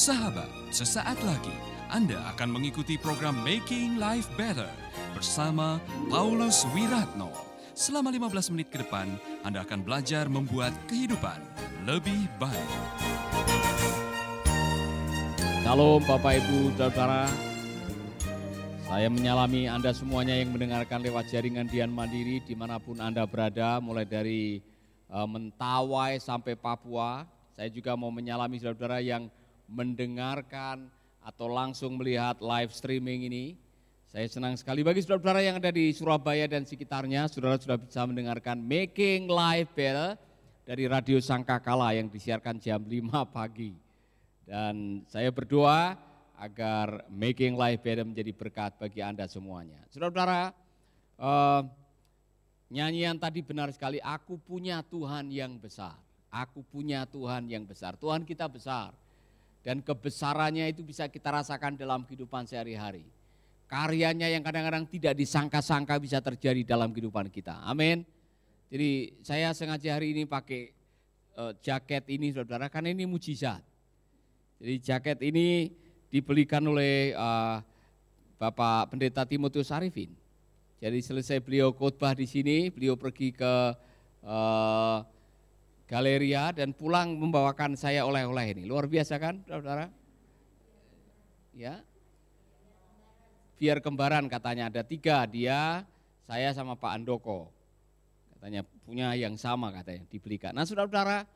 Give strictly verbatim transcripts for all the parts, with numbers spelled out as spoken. Sahabat, sesaat lagi Anda akan mengikuti program Making Life Better bersama Paulus Wiratno. Selama lima belas menit ke depan, Anda akan belajar membuat kehidupan lebih baik. Shalom Bapak Ibu Saudara. Saya menyalami Anda semuanya yang mendengarkan lewat jaringan Dian Mandiri dimanapun Anda berada, mulai dari uh, Mentawai sampai Papua. Saya juga mau menyalami saudara-saudara yang mendengarkan atau langsung melihat live streaming ini. Saya senang sekali bagi saudara-saudara yang ada di Surabaya dan sekitarnya, saudara sudah bisa mendengarkan Making Life Better dari Radio Sangkakala yang disiarkan jam lima pagi. Dan saya berdoa agar Making Life Better menjadi berkat bagi Anda semuanya. Saudara-saudara, eh, nyanyian tadi benar sekali, aku punya Tuhan yang besar. Aku punya Tuhan yang besar. Tuhan kita besar. Dan kebesarannya itu bisa kita rasakan dalam kehidupan sehari-hari. Karyanya yang kadang-kadang tidak disangka-sangka bisa terjadi dalam kehidupan kita. Amin. Jadi saya sengaja hari ini pakai e, jaket ini saudara, karena ini mujizat. Jadi jaket ini dibelikan oleh e, Bapak Pendeta Timotius Arifin. Jadi selesai beliau khotbah di sini, beliau pergi ke e, Galeria dan pulang membawakan saya oleh-oleh ini. Luar biasa kan, saudara? Ya. Vier kembaran katanya ada tiga, dia, saya sama Pak Andoko. Katanya punya yang sama katanya, dibelikan. Nah, saudara-saudara,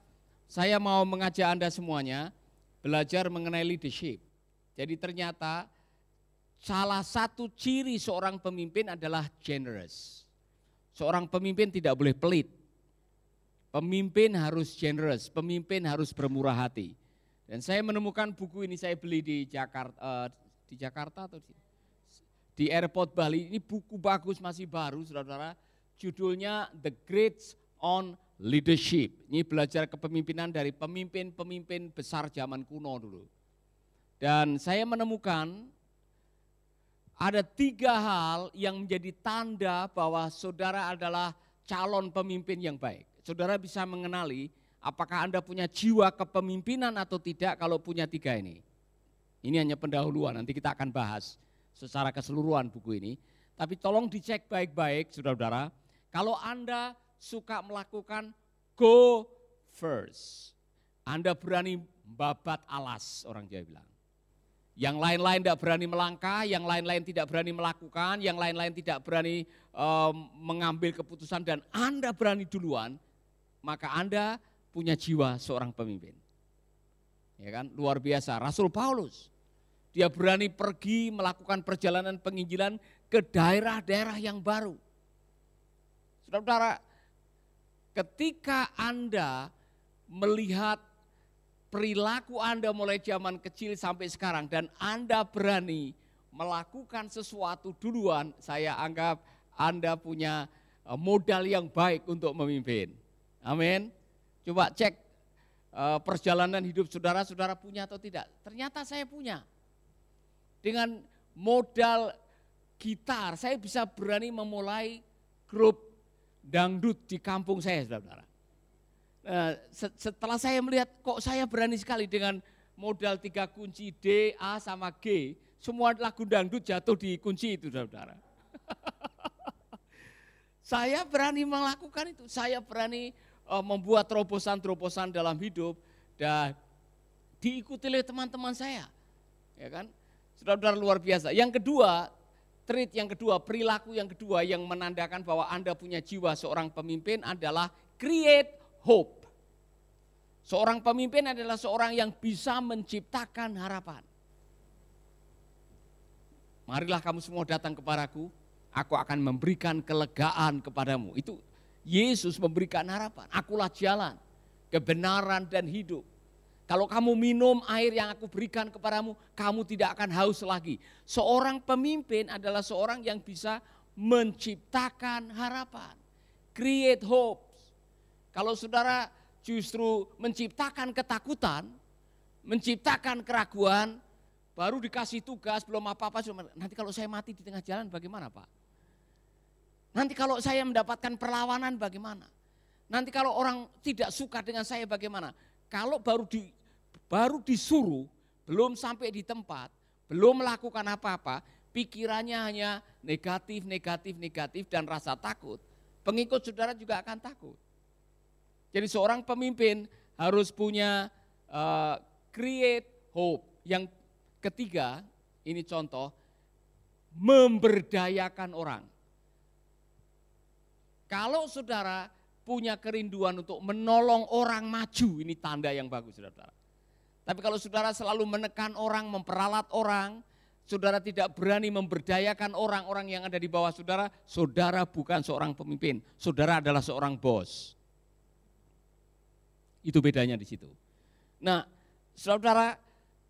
saya mau mengajak Anda semuanya belajar mengenai leadership. Jadi ternyata salah satu ciri seorang pemimpin adalah generous. Seorang pemimpin tidak boleh pelit. Pemimpin harus generous, pemimpin harus bermurah hati. Dan saya menemukan buku ini, saya beli di Jakarta, eh, di Jakarta atau di, di airport Bali. Ini buku bagus masih baru, saudara-saudara. Judulnya The Greats on Leadership. Ini belajar kepemimpinan dari pemimpin-pemimpin besar zaman kuno dulu. Dan saya menemukan ada tiga hal yang menjadi tanda bahwa saudara adalah calon pemimpin yang baik. Saudara bisa mengenali apakah Anda punya jiwa kepemimpinan atau tidak kalau punya tiga ini. Ini hanya pendahuluan, nanti kita akan bahas secara keseluruhan buku ini. Tapi tolong dicek baik-baik, saudara-saudara. Kalau Anda suka melakukan go first, Anda berani babat alas, orang Jawa bilang. Yang lain-lain tidak berani melangkah, yang lain-lain tidak berani melakukan, yang lain-lain tidak berani um, mengambil keputusan dan Anda berani duluan, maka Anda punya jiwa seorang pemimpin. Ya kan? Luar biasa. Rasul Paulus, dia berani pergi melakukan perjalanan penginjilan ke daerah-daerah yang baru. Saudara-saudara, ketika Anda melihat perilaku Anda mulai zaman kecil sampai sekarang dan Anda berani melakukan sesuatu duluan, saya anggap Anda punya modal yang baik untuk memimpin. Amin. Coba cek uh, perjalanan hidup saudara-saudara punya atau tidak. Ternyata saya punya. Dengan modal gitar, saya bisa berani memulai grup dangdut di kampung saya, saudara-saudara. Nah, setelah saya melihat kok saya berani sekali dengan modal tiga kunci D, A, sama G, semua lagu dangdut jatuh di kunci itu, saudara-saudara. Saya berani melakukan itu, saya berani uh, membuat terobosan-terobosan dalam hidup dan diikuti oleh teman-teman saya. Ya kan? Saudara-saudara luar biasa. Yang kedua, trait yang kedua, perilaku yang kedua yang menandakan bahwa Anda punya jiwa seorang pemimpin adalah create hope. Seorang pemimpin adalah seorang yang bisa menciptakan harapan. Marilah kamu semua datang kepadaku. Aku akan memberikan kelegaan kepadamu. Itu Yesus memberikan harapan. Akulah jalan, kebenaran dan hidup. Kalau kamu minum air yang aku berikan kepadamu, kamu tidak akan haus lagi. Seorang pemimpin adalah seorang yang bisa menciptakan harapan. Create hope. Kalau saudara justru menciptakan ketakutan, menciptakan keraguan, baru dikasih tugas, belum apa-apa, nanti kalau saya mati di tengah jalan bagaimana Pak? Nanti kalau saya mendapatkan perlawanan bagaimana? Nanti kalau orang tidak suka dengan saya bagaimana? Kalau baru di, baru disuruh, belum sampai di tempat, belum melakukan apa-apa, pikirannya hanya negatif, negatif, negatif dan rasa takut, pengikut saudara juga akan takut. Jadi seorang pemimpin harus punya uh, create hope. Yang ketiga, ini contoh, memberdayakan orang. Kalau saudara punya kerinduan untuk menolong orang maju, ini tanda yang bagus saudara. Tapi kalau saudara selalu menekan orang, memperalat orang, saudara tidak berani memberdayakan orang-orang yang ada di bawah saudara, saudara bukan seorang pemimpin, saudara adalah seorang bos. Itu bedanya di situ. Nah, saudara,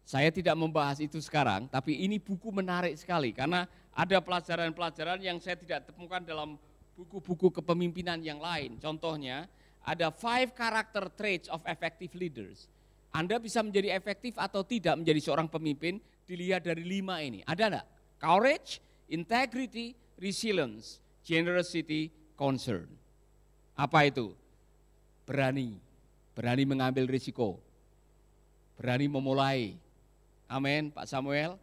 saya tidak membahas itu sekarang, tapi ini buku menarik sekali karena ada pelajaran-pelajaran yang saya tidak temukan dalam buku-buku kepemimpinan yang lain. Contohnya, ada five character traits of effective leaders. Anda bisa menjadi efektif atau tidak menjadi seorang pemimpin dilihat dari lima ini. Ada enggak? Courage, integrity, resilience, generosity, concern. Apa itu? Berani. Berani mengambil risiko. Berani memulai. Amin, Pak Samuel.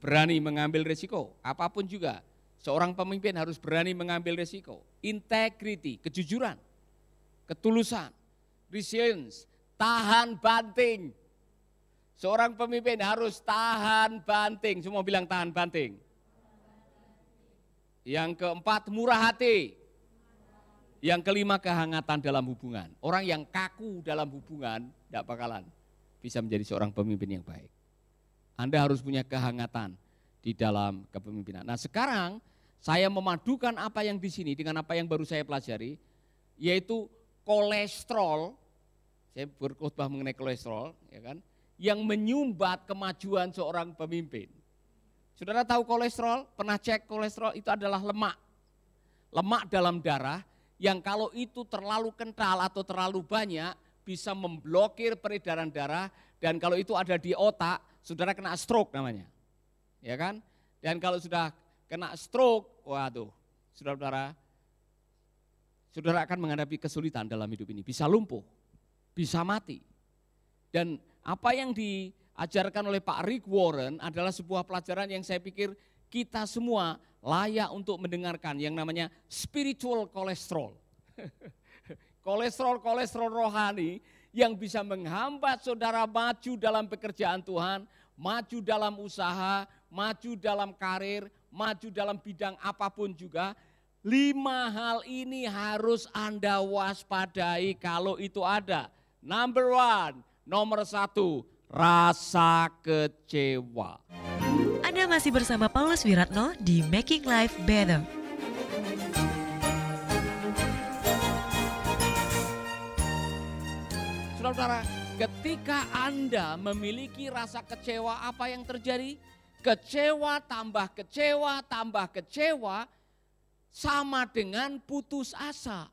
Berani mengambil risiko, apapun juga. Seorang pemimpin harus berani mengambil resiko. Integrity, kejujuran, ketulusan. Resilience, tahan banting. Seorang pemimpin harus tahan banting. Semua bilang tahan banting. Yang keempat, murah hati. Yang kelima, kehangatan dalam hubungan. Orang yang kaku dalam hubungan tidak bakalan bisa menjadi seorang pemimpin yang baik. Anda harus punya kehangatan di dalam kepemimpinan. Nah, sekarang saya memadukan apa yang di sini dengan apa yang baru saya pelajari, yaitu kolesterol. Saya berkhotbah mengenai kolesterol, ya kan, yang menyumbat kemajuan seorang pemimpin. Saudara tahu kolesterol? Pernah cek kolesterol itu adalah lemak. Lemak dalam darah yang kalau itu terlalu kental atau terlalu banyak bisa memblokir peredaran darah, dan kalau itu ada di otak, saudara kena stroke namanya. Ya kan? Dan kalau sudah kena stroke, waduh, saudara-saudara, saudara akan menghadapi kesulitan dalam hidup ini. Bisa lumpuh, bisa mati. Dan apa yang diajarkan oleh Pak Rick Warren adalah sebuah pelajaran yang saya pikir kita semua layak untuk mendengarkan, yang namanya spiritual kolesterol. Kolesterol-kolesterol rohani yang bisa menghambat saudara maju dalam pekerjaan Tuhan, maju dalam usaha, maju dalam karir, maju dalam bidang apapun juga. Lima hal ini harus Anda waspadai kalau itu ada. Number one, nomor satu, rasa kecewa. Anda masih bersama Paulus Wiratno di Making Life Better. Saudara-saudara, ketika Anda memiliki rasa kecewa, apa yang terjadi? Kecewa, tambah kecewa, tambah kecewa, sama dengan putus asa.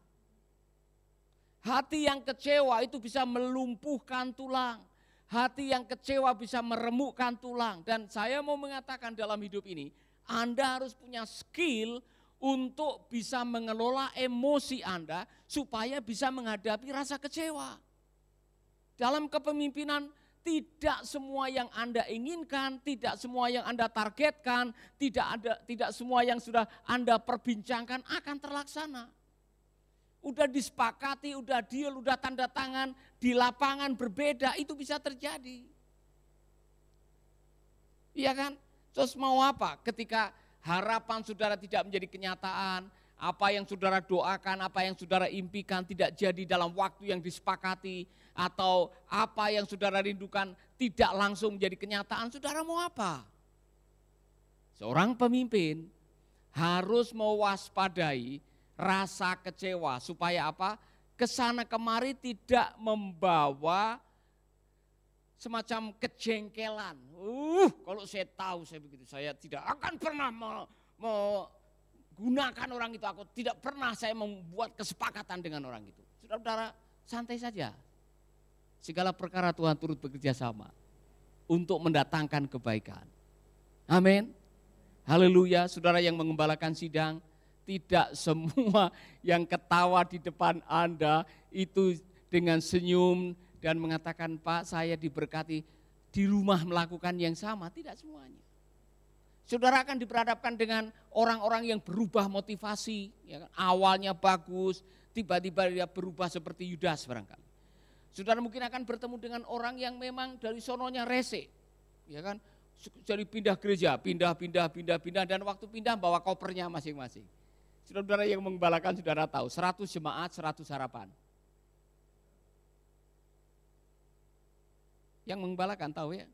Hati yang kecewa itu bisa melumpuhkan tulang. Hati yang kecewa bisa meremukkan tulang. Dan saya mau mengatakan dalam hidup ini, Anda harus punya skill untuk bisa mengelola emosi Anda supaya bisa menghadapi rasa kecewa. Dalam kepemimpinan tidak semua yang Anda inginkan, tidak semua yang Anda targetkan, tidak ada, tidak semua yang sudah Anda perbincangkan akan terlaksana. Udah disepakati, udah deal, udah tanda tangan, di lapangan berbeda, itu bisa terjadi. Iya kan? Terus mau apa? Ketika harapan saudara tidak menjadi kenyataan, apa yang saudara doakan, apa yang saudara impikan tidak jadi dalam waktu yang disepakati, atau apa yang saudara rindukan tidak langsung menjadi kenyataan, saudara mau apa? Seorang pemimpin harus mewaspadai rasa kecewa supaya apa? Kesana kemari tidak membawa semacam kejengkelan. Uh, kalau saya tahu saya begitu, saya tidak akan pernah mau, mau gunakan orang itu, aku tidak pernah saya membuat kesepakatan dengan orang itu. Saudara-saudara, santai saja. Segala perkara Tuhan turut bekerja sama untuk mendatangkan kebaikan. Amin. Haleluya, saudara yang mengembalakan sidang, tidak semua yang ketawa di depan Anda itu dengan senyum dan mengatakan, Pak, saya diberkati. di rumah melakukan yang sama, tidak semuanya. Saudara akan diperhadapkan dengan orang-orang yang berubah motivasi, ya kan? Awalnya bagus, tiba-tiba dia berubah seperti Yudas barangkali. Saudara mungkin akan bertemu dengan orang yang memang dari sononya rese, ya kan? Jadi pindah gereja, pindah, pindah, pindah, pindah, dan waktu pindah bawa kopernya masing-masing. Saudara yang menggembalakan saudara tahu, seratus jemaat, seratus harapan. Yang menggembalakan tahu ya,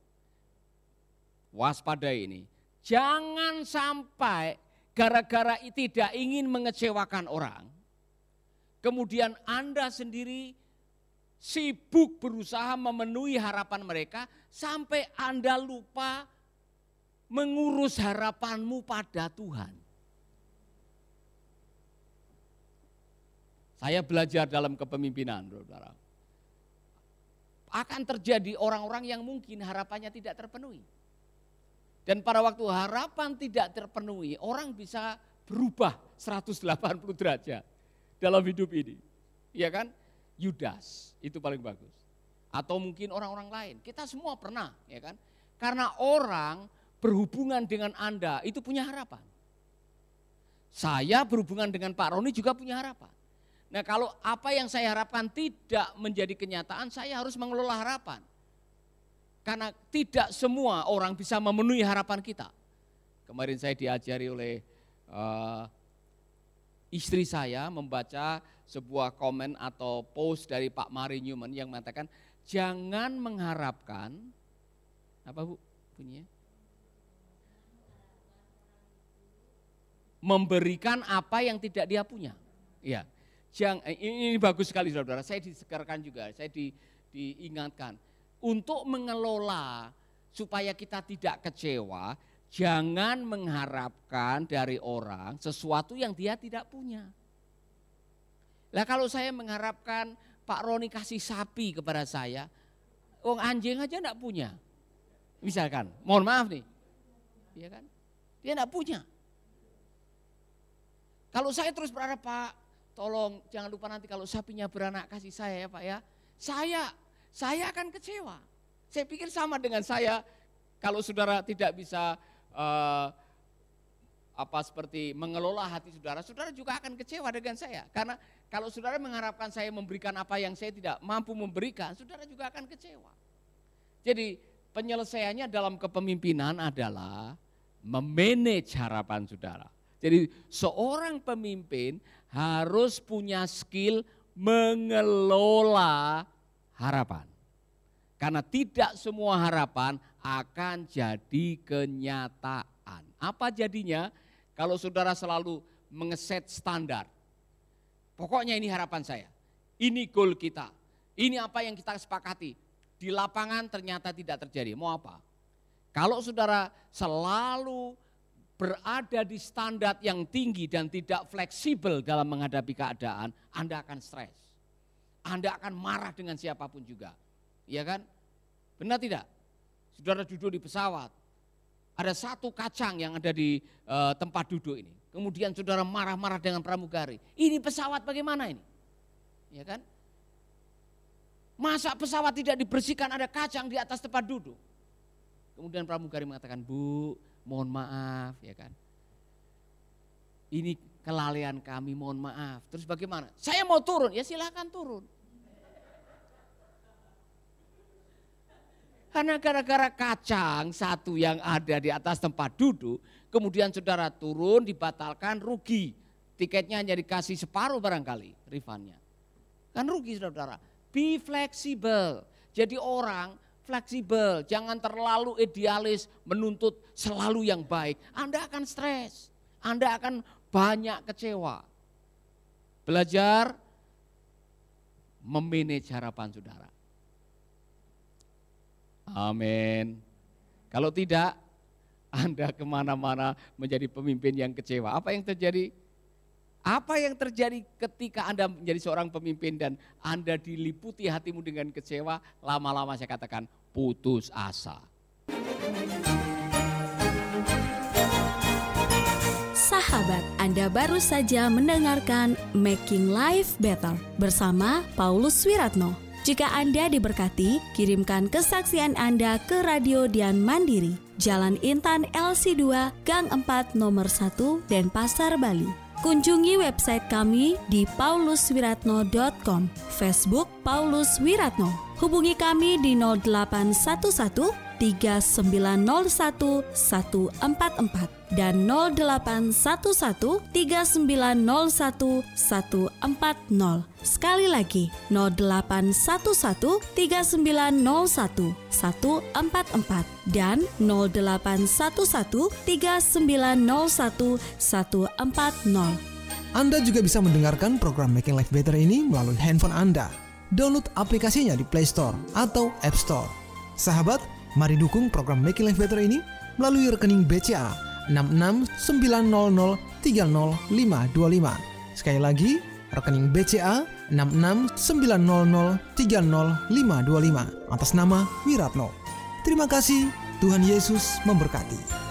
waspadai ini. Jangan sampai gara-gara tidak ingin mengecewakan orang, kemudian Anda sendiri sibuk berusaha memenuhi harapan mereka, sampai Anda lupa mengurus harapanmu pada Tuhan. Saya belajar dalam kepemimpinan, saudara. Akan terjadi orang-orang yang mungkin harapannya tidak terpenuhi. Dan pada waktu harapan tidak terpenuhi, orang bisa berubah seratus delapan puluh derajat dalam hidup ini. Iya kan? Yudas, itu paling bagus. Atau mungkin orang-orang lain. Kita semua pernah, ya kan? Karena orang berhubungan dengan Anda itu punya harapan. Saya berhubungan dengan Pak Roni juga punya harapan. Nah, kalau apa yang saya harapkan tidak menjadi kenyataan, saya harus mengelola harapan. Karena tidak semua orang bisa memenuhi harapan kita. Kemarin saya diajari oleh uh, istri saya membaca sebuah komen atau post dari Pak Marie Newman yang mengatakan, jangan mengharapkan, apa Bu bunyinya? Memberikan apa yang tidak dia punya. Iya. Jangan, ini bagus sekali saudara-saudara, saya disegarkan juga, saya di, diingatkan. Untuk mengelola supaya kita tidak kecewa, jangan mengharapkan dari orang sesuatu yang dia tidak punya. Lah kalau saya mengharapkan Pak Roni kasih sapi kepada saya, wong anjing aja enggak punya. Misalkan, mohon maaf nih. Iya kan? Dia enggak punya. Kalau saya terus berharap, Pak, tolong jangan lupa nanti kalau sapinya beranak kasih saya ya, Pak ya. Saya saya akan kecewa. Saya pikir sama dengan saya kalau saudara tidak bisa Uh, apa seperti mengelola hati saudara, saudara juga akan kecewa dengan saya. Karena kalau saudara mengharapkan saya memberikan apa yang saya tidak mampu memberikan, saudara juga akan kecewa. Jadi penyelesaiannya dalam kepemimpinan adalah memanage harapan saudara. Jadi seorang pemimpin harus punya skill mengelola harapan. Karena tidak semua harapan akan jadi kenyataan. Apa jadinya kalau saudara selalu mengeset standar? Pokoknya ini harapan saya, ini goal kita, ini apa yang kita sepakati. Di lapangan ternyata tidak terjadi, mau apa? Kalau saudara selalu berada di standar yang tinggi dan tidak fleksibel dalam menghadapi keadaan, Anda akan stres. Anda akan marah dengan siapapun juga. Iya kan? Benar tidak? Saudara duduk di pesawat, ada satu kacang yang ada di e, tempat duduk ini. Kemudian saudara marah-marah dengan pramugari. Ini pesawat bagaimana ini? Ya kan? Masa pesawat tidak dibersihkan, ada kacang di atas tempat duduk. Kemudian pramugari mengatakan, Bu, mohon maaf, ya kan? Ini kelalaian kami, mohon maaf. Terus bagaimana? Saya mau turun, ya silakan turun. Karena gara-gara kacang satu yang ada di atas tempat duduk, kemudian saudara turun, dibatalkan, rugi. Tiketnya hanya dikasih separuh barangkali, refundnya. Kan rugi saudara-saudara. Be flexible. Jadi orang fleksibel, jangan terlalu idealis menuntut selalu yang baik. Anda akan stres, Anda akan banyak kecewa. Belajar memanage harapan saudara. Amin. Kalau tidak, Anda kemana-mana menjadi pemimpin yang kecewa. Apa yang terjadi? Apa yang terjadi ketika Anda menjadi seorang pemimpin dan Anda diliputi hatimu dengan kecewa? Lama-lama saya katakan putus asa. Sahabat, Anda baru saja mendengarkan Making Life Better bersama Paulus Wiratno. Jika Anda diberkati, kirimkan kesaksian Anda ke Radio Dian Mandiri, Jalan Intan L C dua, Gang empat, Nomor satu, Denpasar, Bali. Kunjungi website kami di paulus wiratno dot com, Facebook Paulus Wiratno. Hubungi kami di nol delapan satu satu tiga sembilan nol satu satu empat empat dan nol delapan satu satu tiga sembilan nol satu satu empat nol. Sekali lagi nol delapan satu satu tiga sembilan nol satu satu empat empat dan nol delapan satu satu tiga sembilan nol satu satu empat nol. Anda juga bisa mendengarkan program Making Life Better ini melalui handphone Anda. Download aplikasinya di Play Store atau App Store. Sahabat, mari dukung program Making Life Better ini melalui rekening B C A enam enam sembilan nol nol tiga nol lima dua lima. Sekali lagi, rekening B C A enam enam sembilan nol nol tiga nol lima dua lima atas nama Wiratno. Terima kasih, Tuhan Yesus memberkati.